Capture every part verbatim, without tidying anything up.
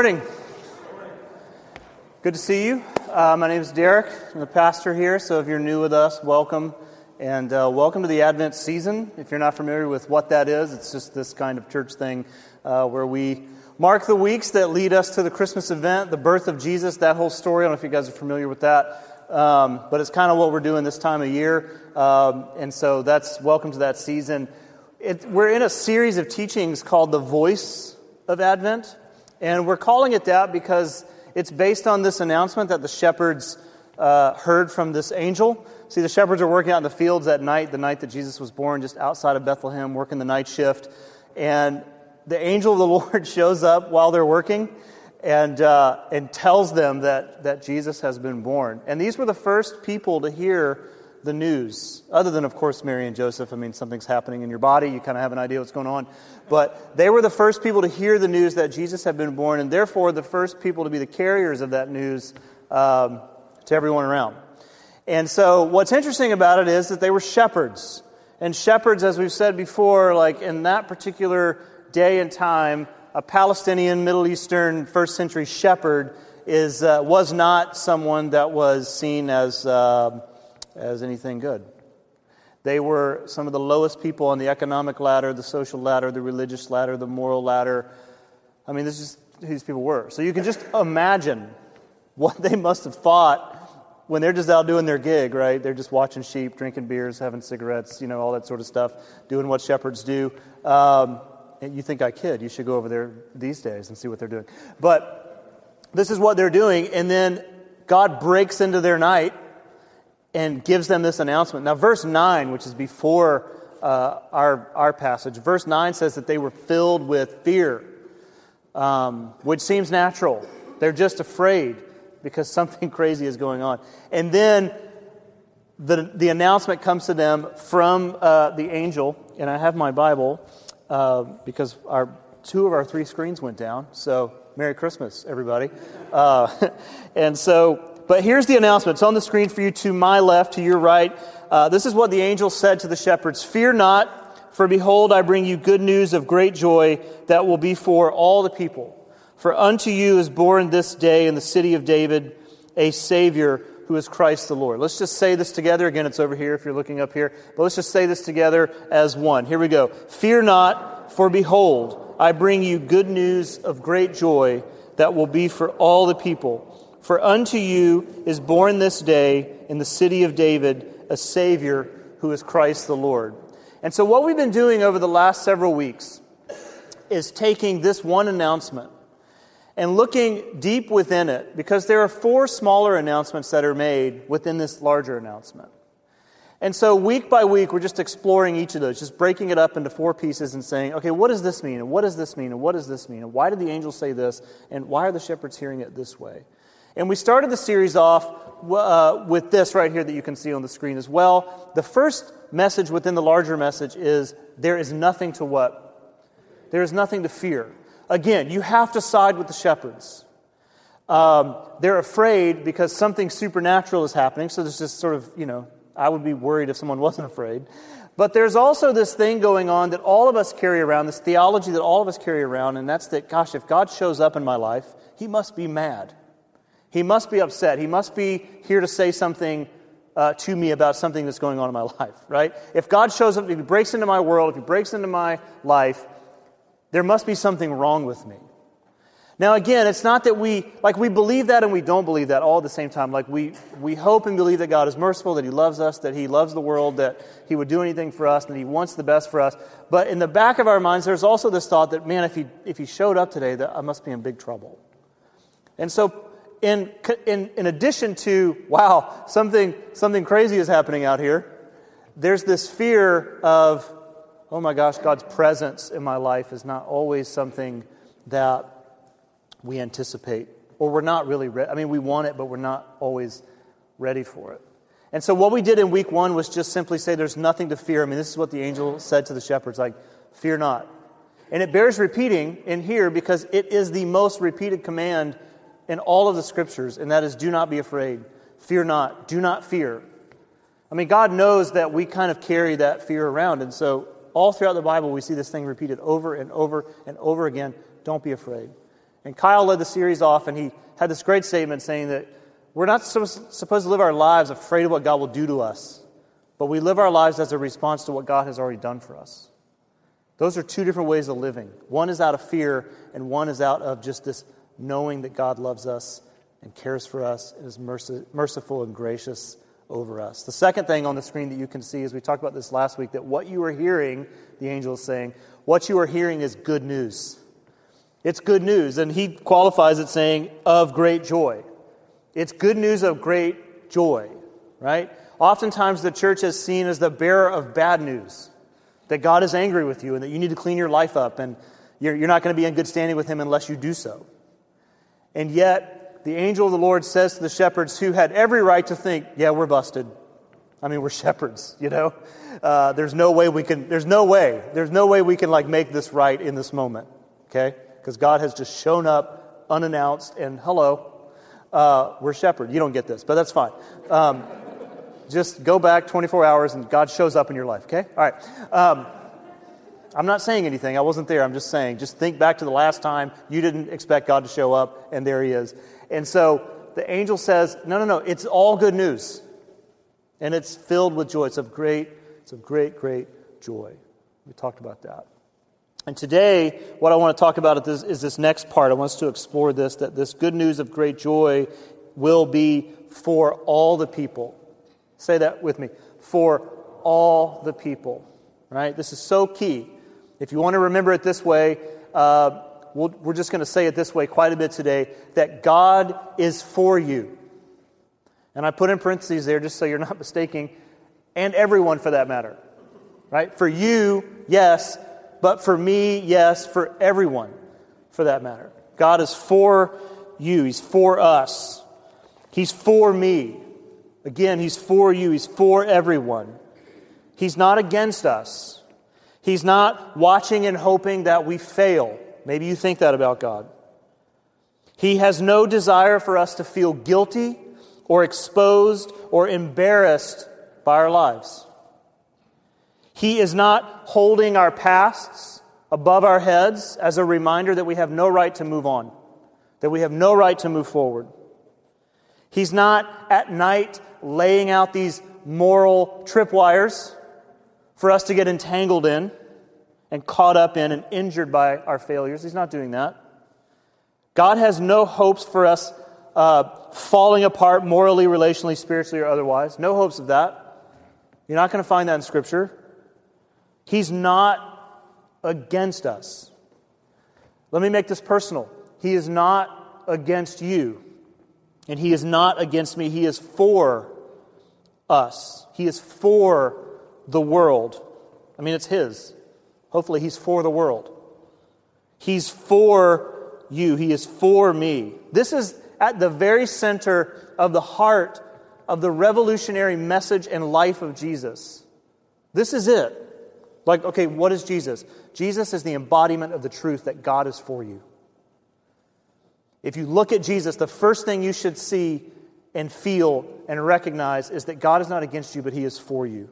Good morning. Good to see you. Uh, my name is Derek. I'm the pastor here, so if you're new with us, welcome. And uh, welcome to the Advent season. If you're not familiar with what that is, it's just this kind of church thing uh, where we mark the weeks that lead us to the Christmas event, the birth of Jesus, that whole story. I don't know if you guys are familiar with that, um, but it's kind of what we're doing this time of year. Um, and so that's welcome to that season. It, we're in a series of teachings called The Voice of Advent. And we're calling it that because it's based on this announcement that the shepherds uh, heard from this angel. See, the shepherds are working out in the fields that night, the night that Jesus was born, just outside of Bethlehem, working the night shift. And the angel of the Lord shows up while they're working and uh, and tells them that, that Jesus has been born. And these were the first people to hear the news, other than, of course, Mary and Joseph. I mean, something's happening in your body. You kind of have an idea what's going on. But they were the first people to hear the news that Jesus had been born, and therefore the first people to be the carriers of that news um, to everyone around. And so what's interesting about it is that they were shepherds. And shepherds, as we've said before, like in that particular day and time, a Palestinian, Middle Eastern, first century shepherd is uh, was not someone that was seen as... Uh, as anything good. They were some of the lowest people on the economic ladder, the social ladder, the religious ladder, the moral ladder. I mean, this is who these people were. So you can just imagine what they must have thought when they're just out doing their gig, right? They're just watching sheep, drinking beers, having cigarettes, you know, all that sort of stuff, doing what shepherds do. Um, and you think I kid, you should go over there these days and see what they're doing. But this is what they're doing, and then God breaks into their night and gives them this announcement. Now, verse nine, which is before uh, our our passage, verse nine says that they were filled with fear, um, which seems natural. They're just afraid because something crazy is going on. And then the the announcement comes to them from uh, the angel. And I have my Bible uh, because our two of our three screens went down. So Merry Christmas, everybody. Uh, and so. But here's the announcement. It's on the screen for you to my left, to your right. Uh, this is what the angel said to the shepherds. Fear not, for behold, I bring you good news of great joy that will be for all the people. For unto you is born this day in the city of David a Savior who is Christ the Lord. Let's just say this together. Again, it's over here if you're looking up here. But let's just say this together as one. Here we go. Fear not, for behold, I bring you good news of great joy that will be for all the people. For unto you is born this day in the city of David a Savior who is Christ the Lord. And so what we've been doing over the last several weeks is taking this one announcement and looking deep within it, because there are four smaller announcements that are made within this larger announcement. And so week by week, we're just exploring each of those, just breaking it up into four pieces and saying, okay, what does this mean? And what does this mean? And what does this mean? And why did the angel say this? And why are the shepherds hearing it this way? And we started the series off uh, with this right here that you can see on the screen as well. The first message within the larger message is, there is nothing to what? There is nothing to fear. Again, you have to side with the shepherds. Um, they're afraid because something supernatural is happening. So there's just sort of, you know, I would be worried if someone wasn't afraid. But there's also this thing going on that all of us carry around, this theology that all of us carry around, and that's that, gosh, if God shows up in my life, he must be mad. He must be upset. He must be here to say something uh, to me about something that's going on in my life, right? If God shows up, if he breaks into my world, if he breaks into my life, there must be something wrong with me. Now, again, it's not that we, like, we believe that and we don't believe that all at the same time. Like, we, we hope and believe that God is merciful, that he loves us, that he loves the world, that he would do anything for us, and that he wants the best for us. But in the back of our minds, there's also this thought that, man, if he, if he showed up today, that I must be in big trouble. And so... In, in in addition to, wow, something something crazy is happening out here, there's this fear of, oh my gosh, God's presence in my life is not always something that we anticipate. Or we're not really ready. I mean, we want it, but we're not always ready for it. And so what we did in week one was just simply say there's nothing to fear. I mean, this is what the angel said to the shepherds, like, fear not. And it bears repeating in here because it is the most repeated command in all of the scriptures, and that is, do not be afraid. Fear not. Do not fear. I mean, God knows that we kind of carry that fear around, and so all throughout the Bible we see this thing repeated over and over and over again, don't be afraid. And Kyle led the series off, and he had this great statement saying that we're not supposed to live our lives afraid of what God will do to us, but we live our lives as a response to what God has already done for us. Those are two different ways of living. One is out of fear, and one is out of just this knowing that God loves us and cares for us and is merciful and gracious over us. The second thing on the screen that you can see is we talked about this last week, that what you are hearing, the angel is saying, what you are hearing is good news. It's good news, and he qualifies it saying, of great joy. It's good news of great joy, right? Oftentimes the church is seen as the bearer of bad news, that God is angry with you and that you need to clean your life up and you're, you're not going to be in good standing with him unless you do so. And yet, the angel of the Lord says to the shepherds who had every right to think, yeah, we're busted. I mean, we're shepherds, you know? Uh, there's no way we can, there's no way, there's no way we can like make this right in this moment, okay? Because God has just shown up unannounced and hello, uh, we're shepherds. You don't get this, but that's fine. Um, just go back twenty-four hours and God shows up in your life, okay? All right. Um, I'm not saying anything. I wasn't there. I'm just saying, just think back to the last time you didn't expect God to show up, and there he is. And so the angel says, no, no, no, it's all good news. And it's filled with joy. It's of great, it's of great, great joy. We talked about that. And today, what I want to talk about at this, is this next part. I want us to explore this, that this good news of great joy will be for all the people. Say that with me. For all the people, right? This is so key. If you want to remember it this way, uh, we'll, we're just going to say it this way quite a bit today, that God is for you. And I put in parentheses there just so you're not mistaking, and everyone for that matter, right? For you, yes, but for me, yes, for everyone for that matter. God is for you. He's for us. He's for me. Again, he's for you. He's for everyone. He's not against us. He's not watching and hoping that we fail. Maybe you think that about God. He has no desire for us to feel guilty or exposed or embarrassed by our lives. He is not holding our pasts above our heads as a reminder that we have no right to move on, that we have no right to move forward. He's not at night laying out these moral tripwires for us to get entangled in and caught up in and injured by our failures. He's not doing that. God has no hopes for us uh, falling apart morally, relationally, spiritually, or otherwise. No hopes of that. You're not going to find that in Scripture. He's not against us. Let me make this personal. He is not against you. And he is not against me. He is for us. He is for the world. I mean, it's his. Hopefully he's for the world. He's for you. He is for me. This is at the very center of the heart of the revolutionary message and life of Jesus. This is it. Like, okay, what is Jesus? Jesus is the embodiment of the truth that God is for you. If you look at Jesus, the first thing you should see and feel and recognize is that God is not against you, but he is for you.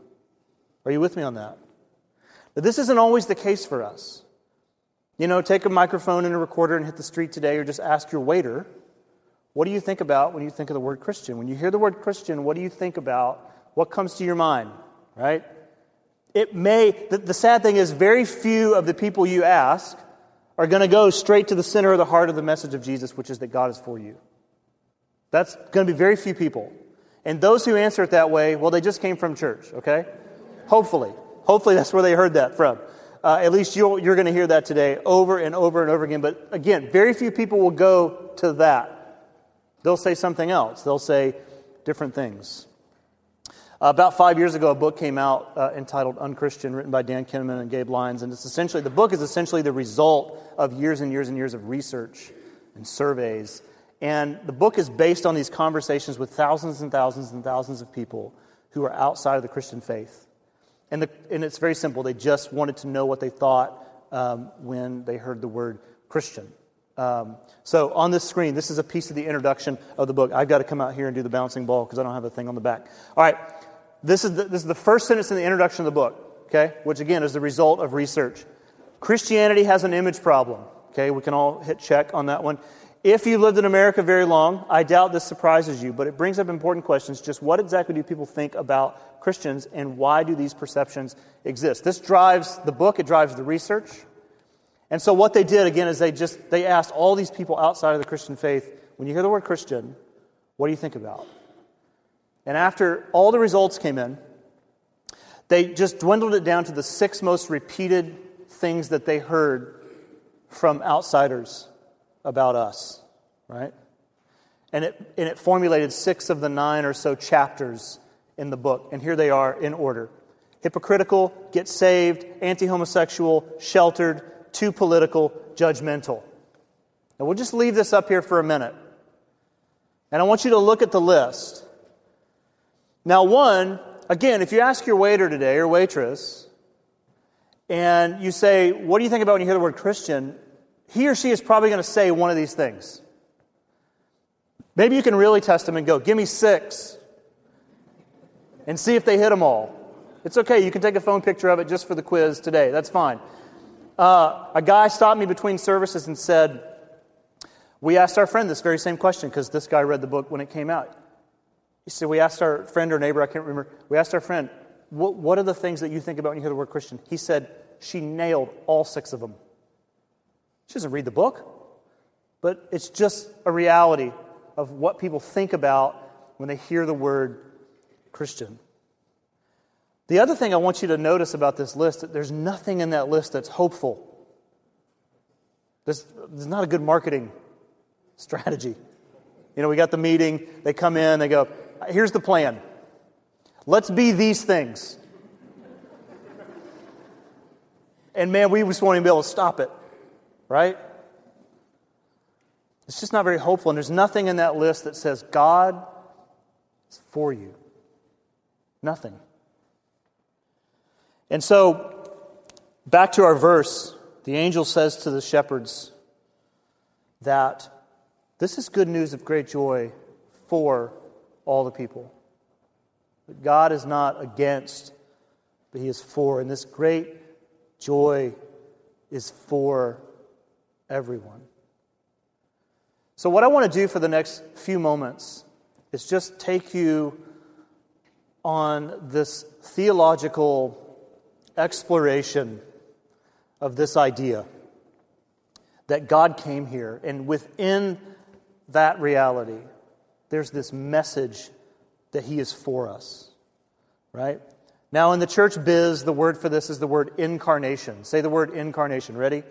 Are you with me on that? But this isn't always the case for us. You know, take a microphone and a recorder and hit the street today, or just ask your waiter, what do you think about when you think of the word Christian? When you hear the word Christian, what do you think about? What comes to your mind, right? It may, the, the sad thing is, very few of the people you ask are going to go straight to the center of the heart of the message of Jesus, which is that God is for you. That's going to be very few people. And those who answer it that way, well, they just came from church, okay? Hopefully. Hopefully that's where they heard that from. Uh, at least you'll, you're going to hear that today over and over and over again. But again, very few people will go to that. They'll say something else. They'll say different things. Uh, about five years ago, a book came out uh, entitled UnChristian, written by Dan Kinneman and Gabe Lyons, and it's essentially, the book is essentially the result of years and years and years of research and surveys, and the book is based on these conversations with thousands and thousands and thousands of people who are outside of the Christian faith, and, the, and it's very simple. They just wanted to know what they thought um, when they heard the word Christian. Um, so on this screen, this is a piece of the introduction of the book. I've got to come out here and do the bouncing ball because I don't have a thing on the back. All right. This is, the, this is the first sentence in the introduction of the book, okay? Which, again, is the result of research. Christianity has an image problem, Okay, we can all hit check on that one. If you lived in America very long, I doubt this surprises you, but it brings up important questions. Just what exactly do people think about Christians, and why do these perceptions exist? This drives the book, it drives the research. And so what they did, again, is they just they asked all these people outside of the Christian faith, when you hear the word Christian, what do you think about? And after all the results came in, they just dwindled it down to the six most repeated things that they heard from outsiders about us, right? And it and it formulated six of the nine or so chapters in the book. And here they are in order. Hypocritical, get saved, anti-homosexual, sheltered, too political, judgmental. Now, we'll just leave this up here for a minute. And I want you to look at the list. Now, one, again, if you ask your waiter today or waitress, and you say, what do you think about when you hear the word Christian? He or she is probably going to say one of these things. Maybe you can really test them and go, give me six. And see if they hit them all. It's okay, you can take a phone picture of it just for the quiz today. That's fine. Uh, a guy stopped me between services and said, we asked our friend this very same question, because this guy read the book when it came out. He said, we asked our friend or neighbor, I can't remember, we asked our friend, what, what are the things that you think about when you hear the word Christian? He said, she nailed all six of them. She doesn't read the book, but it's just a reality of what people think about when they hear the word Christian. The other thing I want you to notice about this list, that there's nothing in that list that's hopeful. There's, there's not a good marketing strategy. You know, we got the meeting, they come in, they go, here's the plan. Let's be these things. And man, we just won't even be able to stop it. Right? It's just not very hopeful, and there's nothing in that list that says God is for you. Nothing. And so, back to our verse, the angel says to the shepherds that this is good news of great joy for all the people. That God is not against, but He is for, and this great joy is for everyone. So what I want to do for the next few moments is just take you on this theological exploration of this idea that God came here, and within that reality, there's this message that He is for us, right? Now in the church biz, the word for this is the word incarnation. Say the word incarnation. Ready?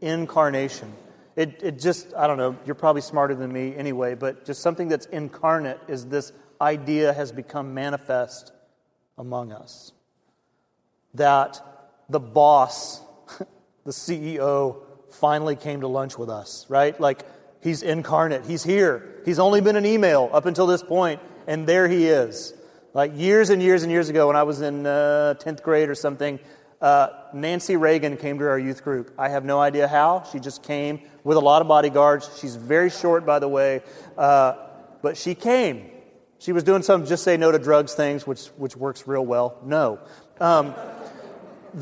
Incarnation. It it just, I don't know, you're probably smarter than me anyway, but just something that's incarnate is this idea has become manifest among us. That the boss, the C E O, finally came to lunch with us, right? Like, he's incarnate. He's here. He's only been an email up until this point, and there he is. Like, years and years and years ago when I was in uh, tenth grade or something, Uh, Nancy Reagan came to our youth group. I have no idea how. She just came with a lot of bodyguards. She's very short, by the way. Uh, but she came. She was doing some just say no to drugs things, which which works real well. No. Um,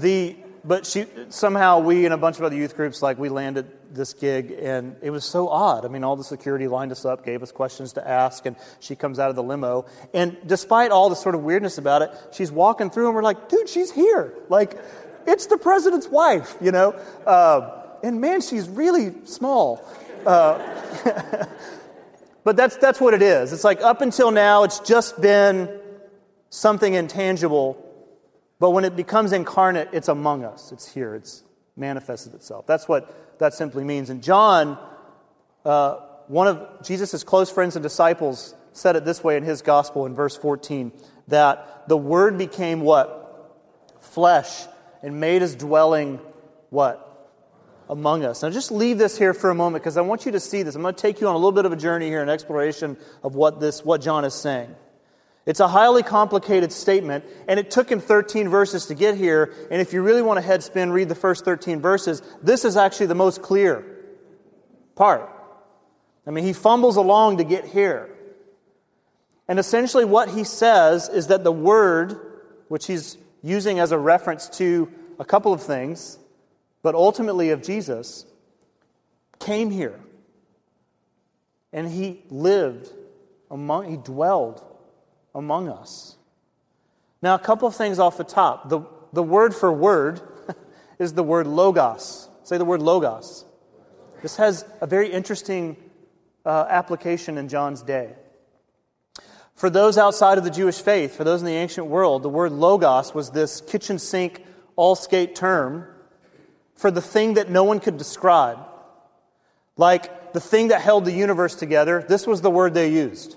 the But she somehow we and a bunch of other youth groups, like, we landed this gig, and it was so odd. I mean, all the security lined us up, gave us questions to ask, and she comes out of the limo. And despite all the sort of weirdness about it, she's walking through, and we're like, dude, she's here. Like, it's the president's wife, you know? Uh, and man, she's really small. Uh, but that's that's what it is. It's like, up until now, it's just been something intangible. But when it becomes incarnate, it's among us. It's here. It's manifested itself. That's what that simply means. And John, uh, one of Jesus' close friends and disciples, said it this way in his gospel in verse fourteen, that the Word became what? Flesh, and made His dwelling what? Among us. Now just leave this here for a moment, because I want you to see this. I'm going to take you on a little bit of a journey here, an exploration of what this, what John is saying. It's a highly complicated statement, and it took him thirteen verses to get here, and if you really want to head spin, read the first thirteen verses. This is actually the most clear part. I mean, he fumbles along to get here. And essentially what he says is that the Word, which he's using as a reference to a couple of things, but ultimately of Jesus, came here and he lived among, he dwelled among us. Now, a couple of things off the top. The, the word for word is the word logos. Say the word logos. This has a very interesting uh, application in John's day. For those outside of the Jewish faith, for those in the ancient world, the word logos was this kitchen sink, all-skate term for the thing that no one could describe. Like the thing that held the universe together, this was the word they used.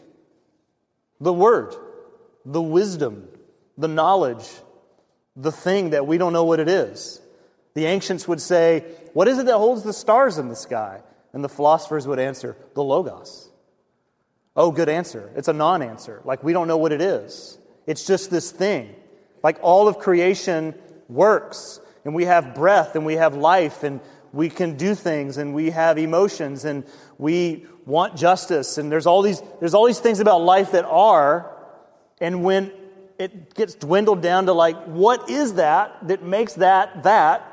The word, the wisdom, the knowledge, the thing that we don't know what it is. The ancients would say, what is it that holds the stars in the sky? And the philosophers would answer, the logos. Oh, good answer. It's a non-answer. Like, we don't know what it is. It's just this thing. Like, all of creation works, and we have breath, and we have life, and we can do things, and we have emotions, and we want justice, and there's all these there's all these things about life that are, and when it gets dwindled down to like, what is that that makes that that,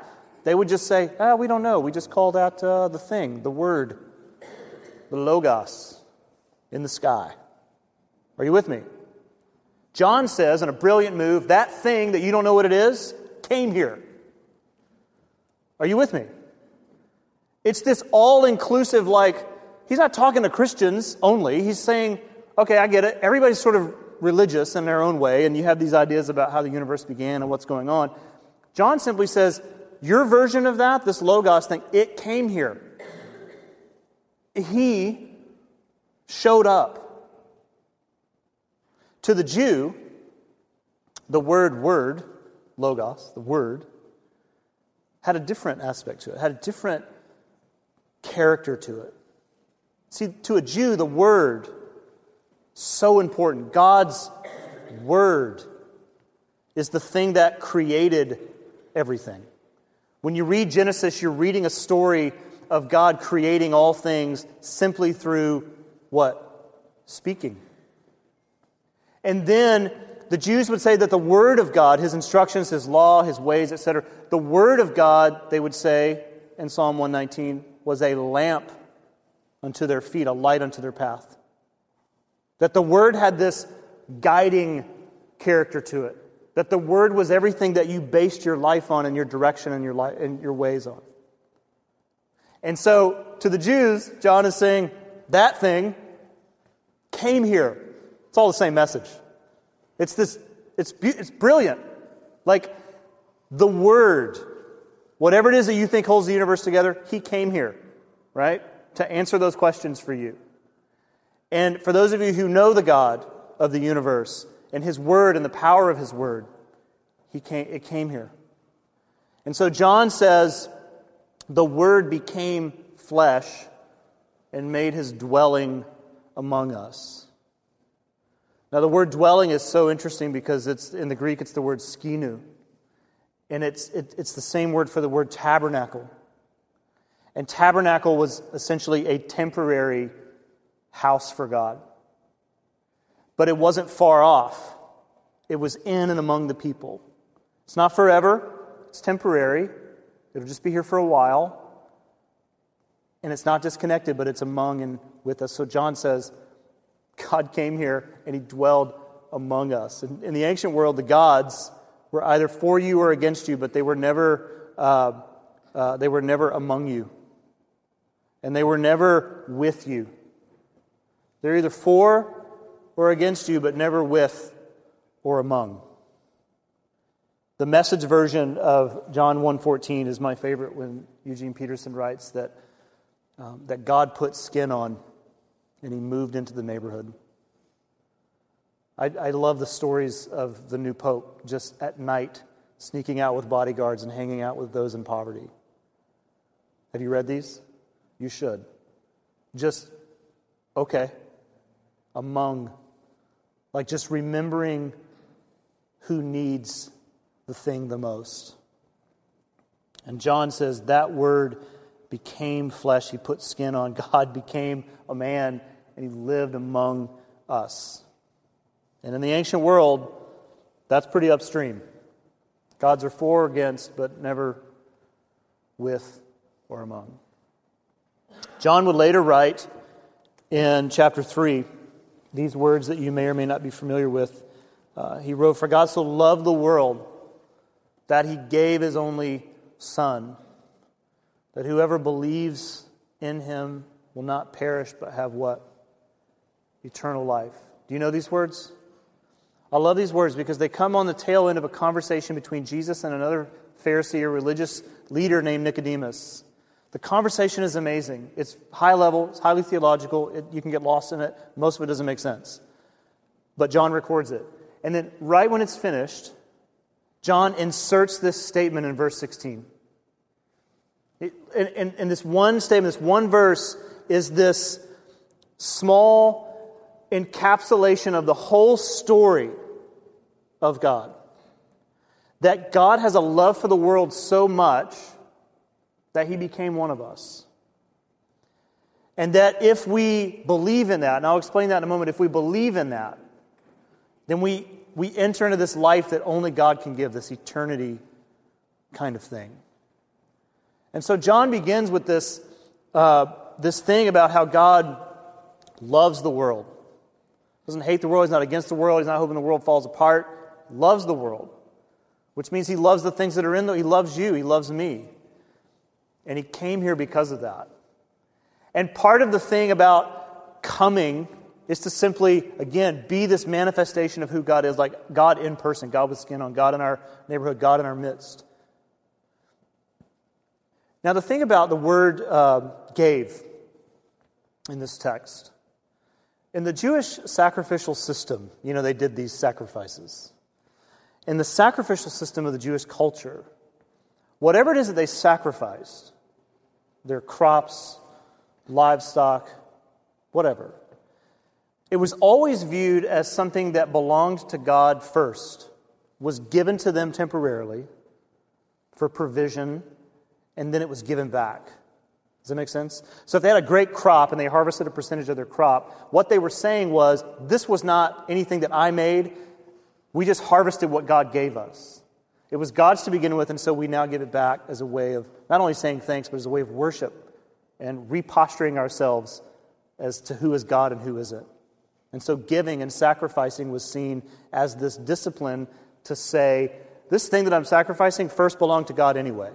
they would just say, ah, we don't know. We just call that uh, the thing, the word, the logos in the sky. Are you with me? John says, in a brilliant move, that thing that you don't know what it is came here. Are you with me? It's this all-inclusive, like, he's not talking to Christians only. He's saying, okay, I get it. Everybody's sort of religious in their own way, and you have these ideas about how the universe began and what's going on. John simply says, your version of that, this logos thing, it came here. He showed up. To the Jew, the word word, logos, the word, had a different aspect to it, had a different character to it. See, to a Jew, the word, so important. God's word is the thing that created everything. When you read Genesis, you're reading a story of God creating all things simply through what? Speaking. And then the Jews would say that the word of God, his instructions, his law, his ways, et cetera, the word of God, they would say in Psalm one nineteen, was a lamp unto their feet, a light unto their path. That the Word had this guiding character to it. That the Word was everything that you based your life on and your direction and your life and your ways on. And so, to the Jews, John is saying, that thing came here. It's all the same message. It's this, it's, it's brilliant. Like, the Word, whatever it is that you think holds the universe together, He came here, right? To answer those questions for you. And for those of you who know the God of the universe and His Word and the power of His Word, He came, it came here. And so John says, the Word became flesh and made His dwelling among us. Now the word dwelling is so interesting because it's in the Greek it's the word skinu. And it's, it, it's the same word for the word tabernacle. And tabernacle was essentially a temporary house for God. But it wasn't far off. It was in and among the people. It's not forever. It's temporary. It'll just be here for a while. And it's not disconnected, but it's among and with us. So John says, God came here and He dwelled among us. In, in the ancient world, the gods were either for you or against you, but they were never uh, uh, they were never among you. And they were never with you. They're either for or against you, but never with or among. The Message version of John one fourteen is my favorite when Eugene Peterson writes that, um, that God put skin on and He moved into the neighborhood. I, I love the stories of the new pope just at night sneaking out with bodyguards and hanging out with those in poverty. Have you read these? You should. Just, okay. Among, like just remembering who needs the thing the most. And John says that word became flesh. He put skin on. God became a man and He lived among us. And in the ancient world, that's pretty upstream. Gods are for or against, but never with or among. John would later write in chapter three these words that you may or may not be familiar with. Uh, he wrote, "For God so loved the world that he gave his only Son, that whoever believes in him will not perish but have what? Eternal life." Do you know these words? I love these words because they come on the tail end of a conversation between Jesus and another Pharisee or religious leader named Nicodemus. The conversation is amazing. It's high level, it's highly theological, it, you can get lost in it, most of it doesn't make sense. But John records it. And then right when it's finished, John inserts this statement in verse sixteen. It, and, and, and this one statement, this one verse, is this small encapsulation of the whole story of God. That God has a love for the world so much that he became one of us. And that if we believe in that, and I'll explain that in a moment, if we believe in that, then we, we enter into this life that only God can give, this eternity kind of thing. And so John begins with this, uh, this thing about how God loves the world. Doesn't hate the world, he's not against the world, he's not hoping the world falls apart. Loves the world. Which means he loves the things that are in the world. He loves you, he loves me. And he came here because of that. And part of the thing about coming is to simply, again, be this manifestation of who God is, like God in person, God with skin on, God in our neighborhood, God in our midst. Now the thing about the word uh, gave in this text, in the Jewish sacrificial system, you know, they did these sacrifices. In the sacrificial system of the Jewish culture, whatever it is that they sacrificed, their crops, livestock, whatever, it was always viewed as something that belonged to God first, was given to them temporarily for provision, and then it was given back. Does that make sense? So if they had a great crop and they harvested a percentage of their crop, what they were saying was, this was not anything that I made. We just harvested what God gave us. It was God's to begin with, and so we now give it back as a way of not only saying thanks, but as a way of worship and reposturing ourselves as to who is God and who isn't. And so giving and sacrificing was seen as this discipline to say, this thing that I'm sacrificing first belonged to God anyway.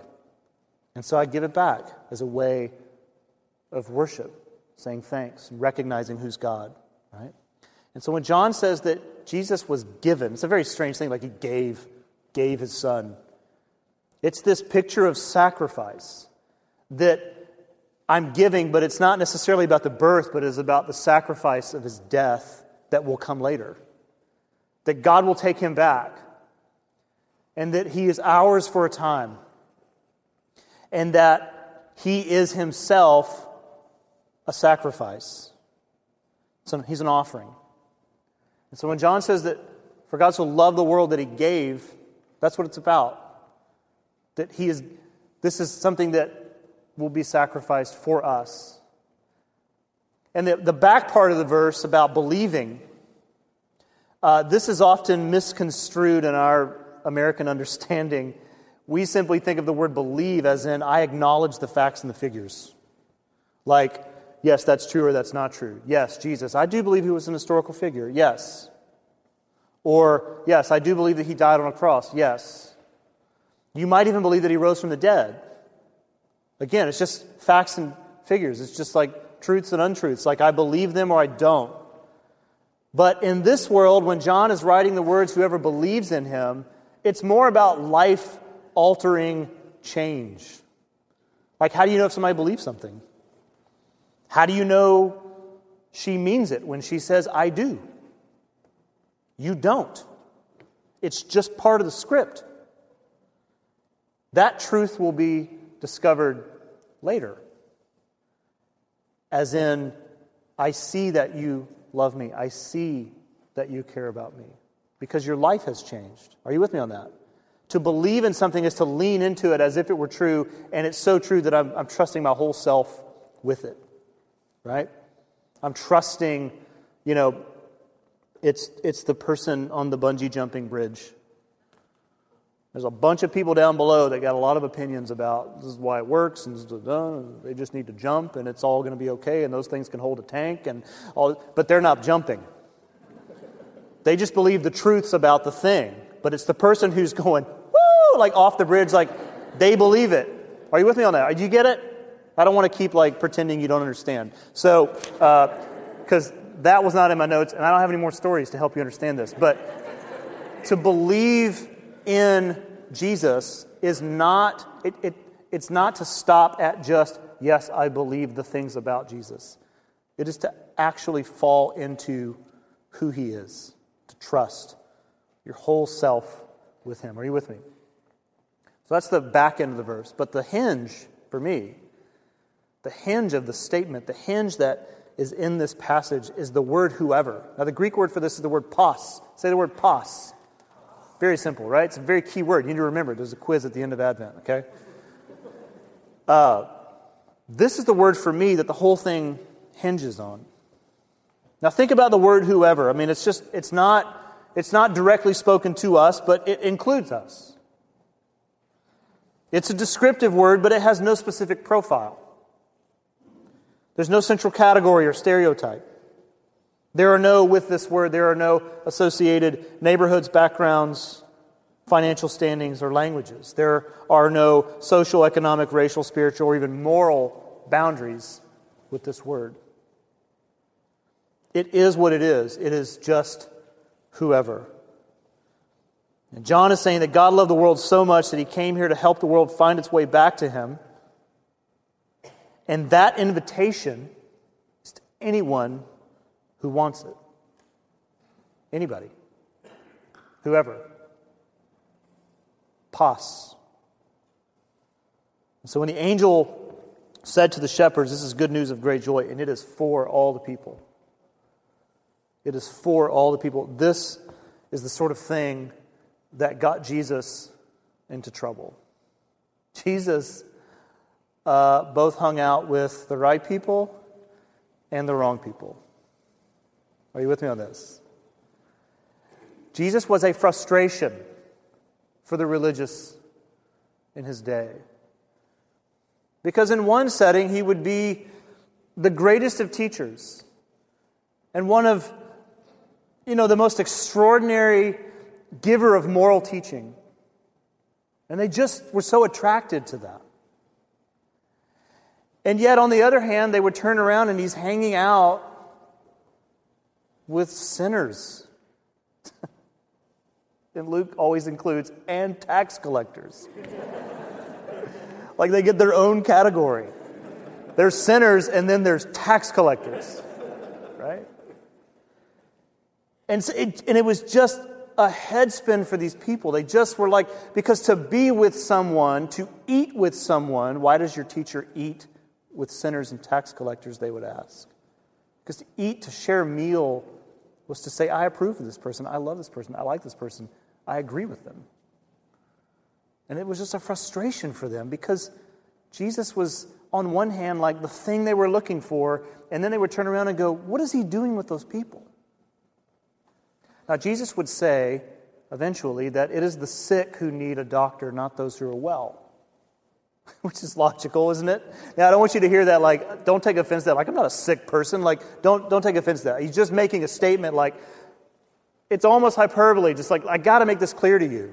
And so I give it back as a way of worship, saying thanks, and recognizing who's God, right? And so when John says that Jesus was given, it's a very strange thing, like he gave, gave his son. It's this picture of sacrifice that I'm giving, but it's not necessarily about the birth, but it's about the sacrifice of his death that will come later. That God will take him back, and that he is ours for a time. And that he is himself a sacrifice. So he's an offering. And so when John says that for God so loved the world that he gave, that's what it's about. That he is, this is something that will be sacrificed for us. And the, the back part of the verse about believing, uh, this is often misconstrued in our American understanding. We simply think of the word believe as in, I acknowledge the facts and the figures. Like, yes, that's true or that's not true. Yes, Jesus, I do believe he was an historical figure. Yes. Or, yes, I do believe that he died on a cross. Yes. You might even believe that he rose from the dead. Again, it's just facts and figures. It's just like truths and untruths. Like, I believe them or I don't. But in this world, when John is writing the words, whoever believes in him, it's more about life altering change. Like, how do you know if somebody believes something? How do you know she means it when she says, I do? You don't. It's just part of the script. That truth will be discovered later. As in, I see that you love me. I see that you care about me. Because your life has changed. Are you with me on that? To believe in something is to lean into it as if it were true, and it's so true that I'm, I'm trusting my whole self with it, right? I'm trusting, you know, it's it's the person on the bungee jumping bridge There's a bunch of people down below that got a lot of opinions about this is why it works, and they just need to jump, and it's all going to be okay, and those things can hold a tank, and all. But they're not jumping. They just believe the truths about the thing. But it's the person who's going, woo, like off the bridge, like they believe it. Are you with me on that? Do you get it? I don't want to keep like pretending you don't understand. So, because uh, that was not in my notes, and I don't have any more stories to help you understand this. But to believe in Jesus is not, it, it, it's not to stop at just, yes, I believe the things about Jesus. It is to actually fall into who he is, to trust your whole self with him. Are you with me? So that's the back end of the verse. But the hinge for me, the hinge of the statement, the hinge that is in this passage is the word whoever. Now the Greek word for this is the word pos. Say the word pos. Very simple, right? It's a very key word. You need to remember. There's a quiz at the end of Advent, okay? Uh, this is the word for me that the whole thing hinges on. Now think about the word whoever. I mean, it's just, it's not, it's not directly spoken to us, but it includes us. It's a descriptive word, but it has no specific profile. There's no central category or stereotype. There are no, with this word, there are no associated neighborhoods, backgrounds, financial standings, or languages. There are no social, economic, racial, spiritual, or even moral boundaries with this word. It is what it is. It is just whoever. And John is saying that God loved the world so much that he came here to help the world find its way back to him. And that invitation is to anyone who wants it. Anybody. Whoever. Pos. And so when the angel said to the shepherds, this is good news of great joy, and it is for all the people. It is for all the people. This is the sort of thing that got Jesus into trouble. Jesus uh, both hung out with the right people and the wrong people. Are you with me on this? Jesus was a frustration for the religious in his day. Because in one setting, he would be the greatest of teachers and one of You know, the most extraordinary giver of moral teaching. And they just were so attracted to that. And yet, on the other hand, they would turn around and he's hanging out with sinners. And Luke always includes, and tax collectors. Like they get their own category. There's sinners and then there's tax collectors. Right? And so it, and it was just a head spin for these people. They just were like, because to be with someone, to eat with someone, why does your teacher eat with sinners and tax collectors, they would ask. Because to eat, to share a meal, was to say, I approve of this person, I love this person, I like this person, I agree with them. And it was just a frustration for them because Jesus was, on one hand, like the thing they were looking for, and then they would turn around and go, what is he doing with those people? Now, Jesus would say, eventually, that it is the sick who need a doctor, not those who are well. Which is logical, isn't it? Now, I don't want you to hear that, like, don't take offense to that. Like, I'm not a sick person. Like, don't, don't take offense to that. He's just making a statement, like, it's almost hyperbole. Just like, I got to make this clear to you.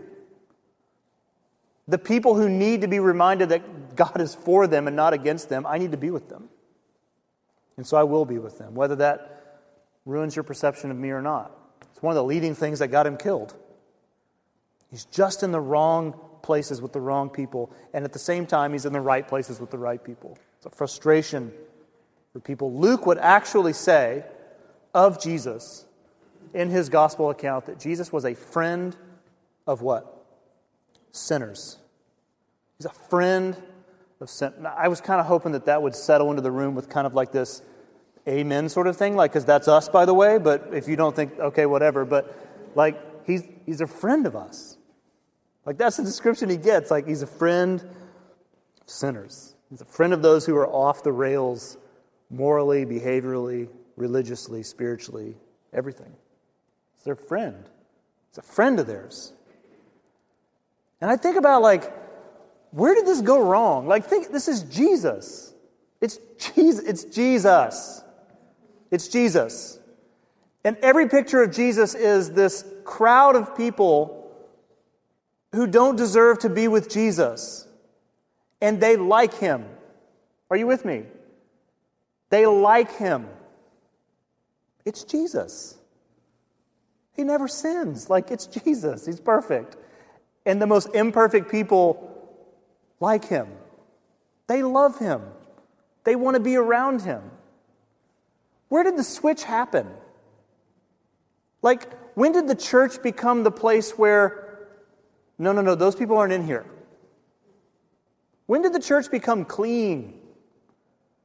The people who need to be reminded that God is for them and not against them, I need to be with them. And so I will be with them, whether that ruins your perception of me or not. It's one of the leading things that got him killed. He's just in the wrong places with the wrong people, and at the same time, he's in the right places with the right people. It's a frustration for people. Luke would actually say of Jesus in his gospel account that Jesus was a friend of what? Sinners. He's a friend of sinners. I was kind of hoping that that would settle into the room with kind of like this amen sort of thing, like, because that's us, by the way, but if you don't think, okay, whatever, but, like, he's he's a friend of us. Like, that's the description he gets, like, he's a friend of sinners. He's a friend of those who are off the rails morally, behaviorally, religiously, spiritually, everything. It's their friend. It's a friend of theirs. And I think about, like, where did this go wrong? Like, think this is Jesus. It's Jesus. It's Jesus. It's Jesus. And every picture of Jesus is this crowd of people who don't deserve to be with Jesus. And they like him. Are you with me? They like him. It's Jesus. He never sins. Like, it's Jesus. He's perfect. And the most imperfect people like him. They love him. They want to be around him. Where did the switch happen? Like, when did the church become the place where, no, no, no, those people aren't in here? When did the church become clean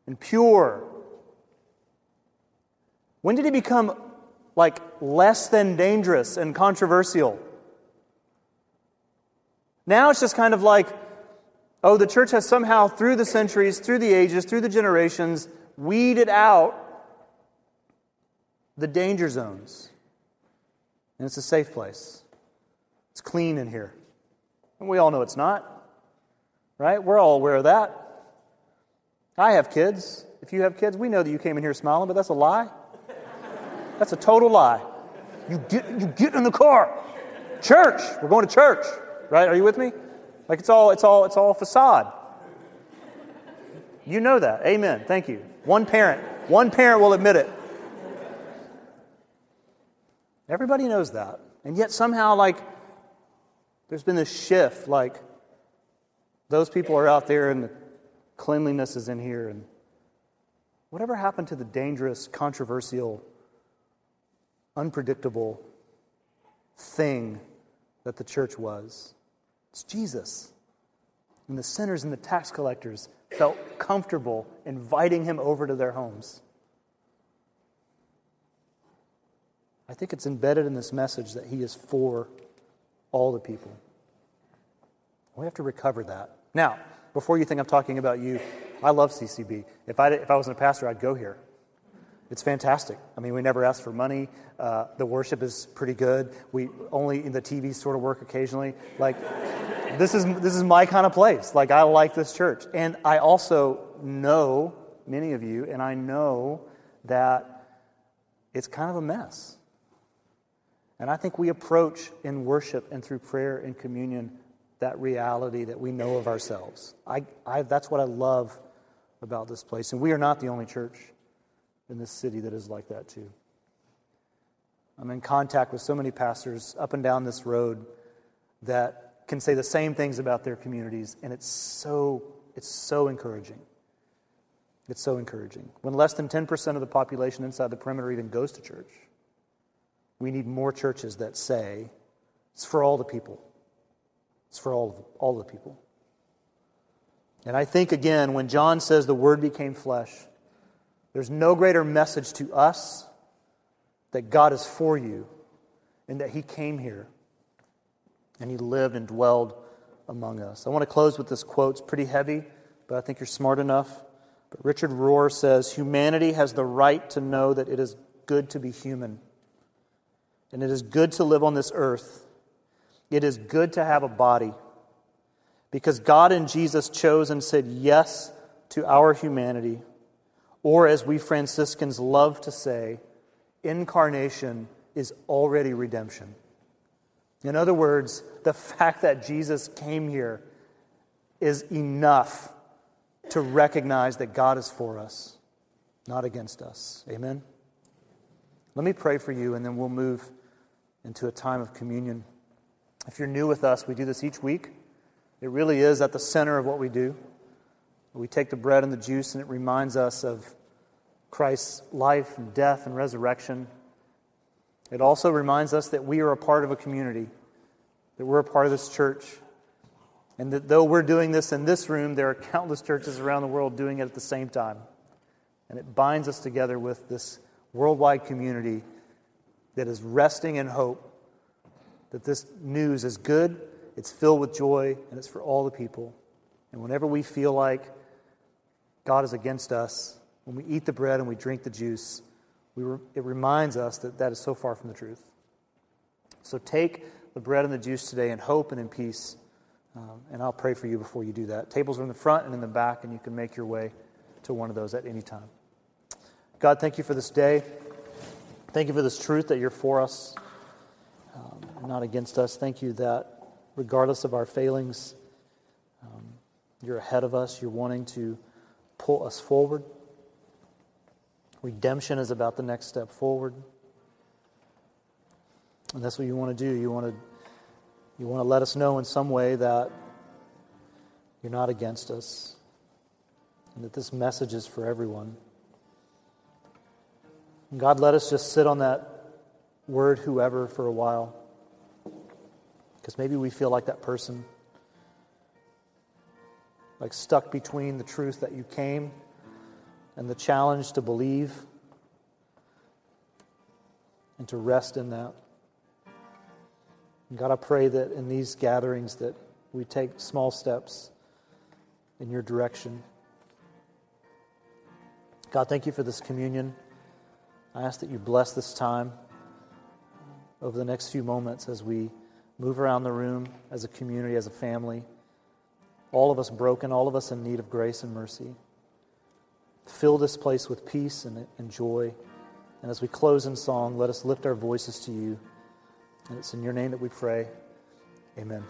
and pure? When did it become, like, less than dangerous and controversial? Now it's just kind of like, oh, the church has somehow, through the centuries, through the ages, through the generations, weeded out the danger zones. And it's a safe place. It's clean in here. And we all know it's not. Right? We're all aware of that. I have kids. If you have kids, we know that you came in here smiling, but that's a lie. That's a total lie. You get, you get in the car. Church. We're going to church. Right? Are you with me? Like, it's all, it's all, it's all facade. You know that. Amen. Thank you. One parent. One parent will admit it. Everybody knows that. And yet somehow, like, there's been this shift, like, those people are out there and the cleanliness is in here. And whatever happened to the dangerous, controversial, unpredictable thing that the church was? It's Jesus. And the sinners and the tax collectors felt comfortable inviting him over to their homes. I think it's embedded in this message that he is for all the people. We have to recover that. Now, before you think I'm talking about you, I love C C B. If I, if I wasn't a pastor, I'd go here. It's fantastic. I mean, we never ask for money. Uh, the worship is pretty good. We only, the T V sort of work occasionally. Like, this is this is my kind of place. Like, I like this church. And I also know many of you, and I know that it's kind of a mess. And I think we approach in worship and through prayer and communion that reality that we know of ourselves. I, I, that's what I love about this place. And we are not the only church in this city that is like that too. I'm in contact with so many pastors up and down this road that can say the same things about their communities, and it's so, it's so encouraging. It's so encouraging. When less than ten percent of the population inside the perimeter even goes to church, we need more churches that say, it's for all the people. It's for all of, all the people. And I think, again, when John says the Word became flesh, there's no greater message to us that God is for you and that he came here and he lived and dwelled among us. I want to close with this quote. It's pretty heavy, but I think you're smart enough. But Richard Rohr says, humanity has the right to know that it is good to be human. And it is good to live on this earth. It is good to have a body because God and Jesus chose and said yes to our humanity, or as we Franciscans love to say, incarnation is already redemption. In other words, the fact that Jesus came here is enough to recognize that God is for us, not against us. Amen? Let me pray for you, and then we'll move into a time of communion. If you're new with us, we do this each week. It really is at the center of what we do. We take the bread and the juice, and it reminds us of Christ's life and death and resurrection. It also reminds us that we are a part of a community, that we're a part of this church, and that though we're doing this in this room, there are countless churches around the world doing it at the same time. And it binds us together with this worldwide community that is resting in hope that this news is good, it's filled with joy, and it's for all the people. And whenever we feel like God is against us, when we eat the bread and we drink the juice, we re- it reminds us that that is so far from the truth. So take the bread and the juice today in hope and in peace, Um, and I'll pray for you before you do that. Tables are in the front and in the back, and you can make your way to one of those at any time. God, thank you for this day. Thank you for this truth that you're for us, um, not against us. Thank you that regardless of our failings, um, you're ahead of us. You're wanting to pull us forward. Redemption is about the next step forward. And that's what you want to do. You want to You want to let us know in some way that you're not against us and that this message is for everyone. And God, let us just sit on that word whoever for a while, because maybe we feel like that person, like stuck between the truth that you came and the challenge to believe and to rest in that. God, I pray that in these gatherings that we take small steps in your direction. God, thank you for this communion. I ask that you bless this time over the next few moments as we move around the room as a community, as a family. All of us broken, all of us in need of grace and mercy. Fill this place with peace and, and joy. And as we close in song, let us lift our voices to you. And it's in your name that we pray. Amen.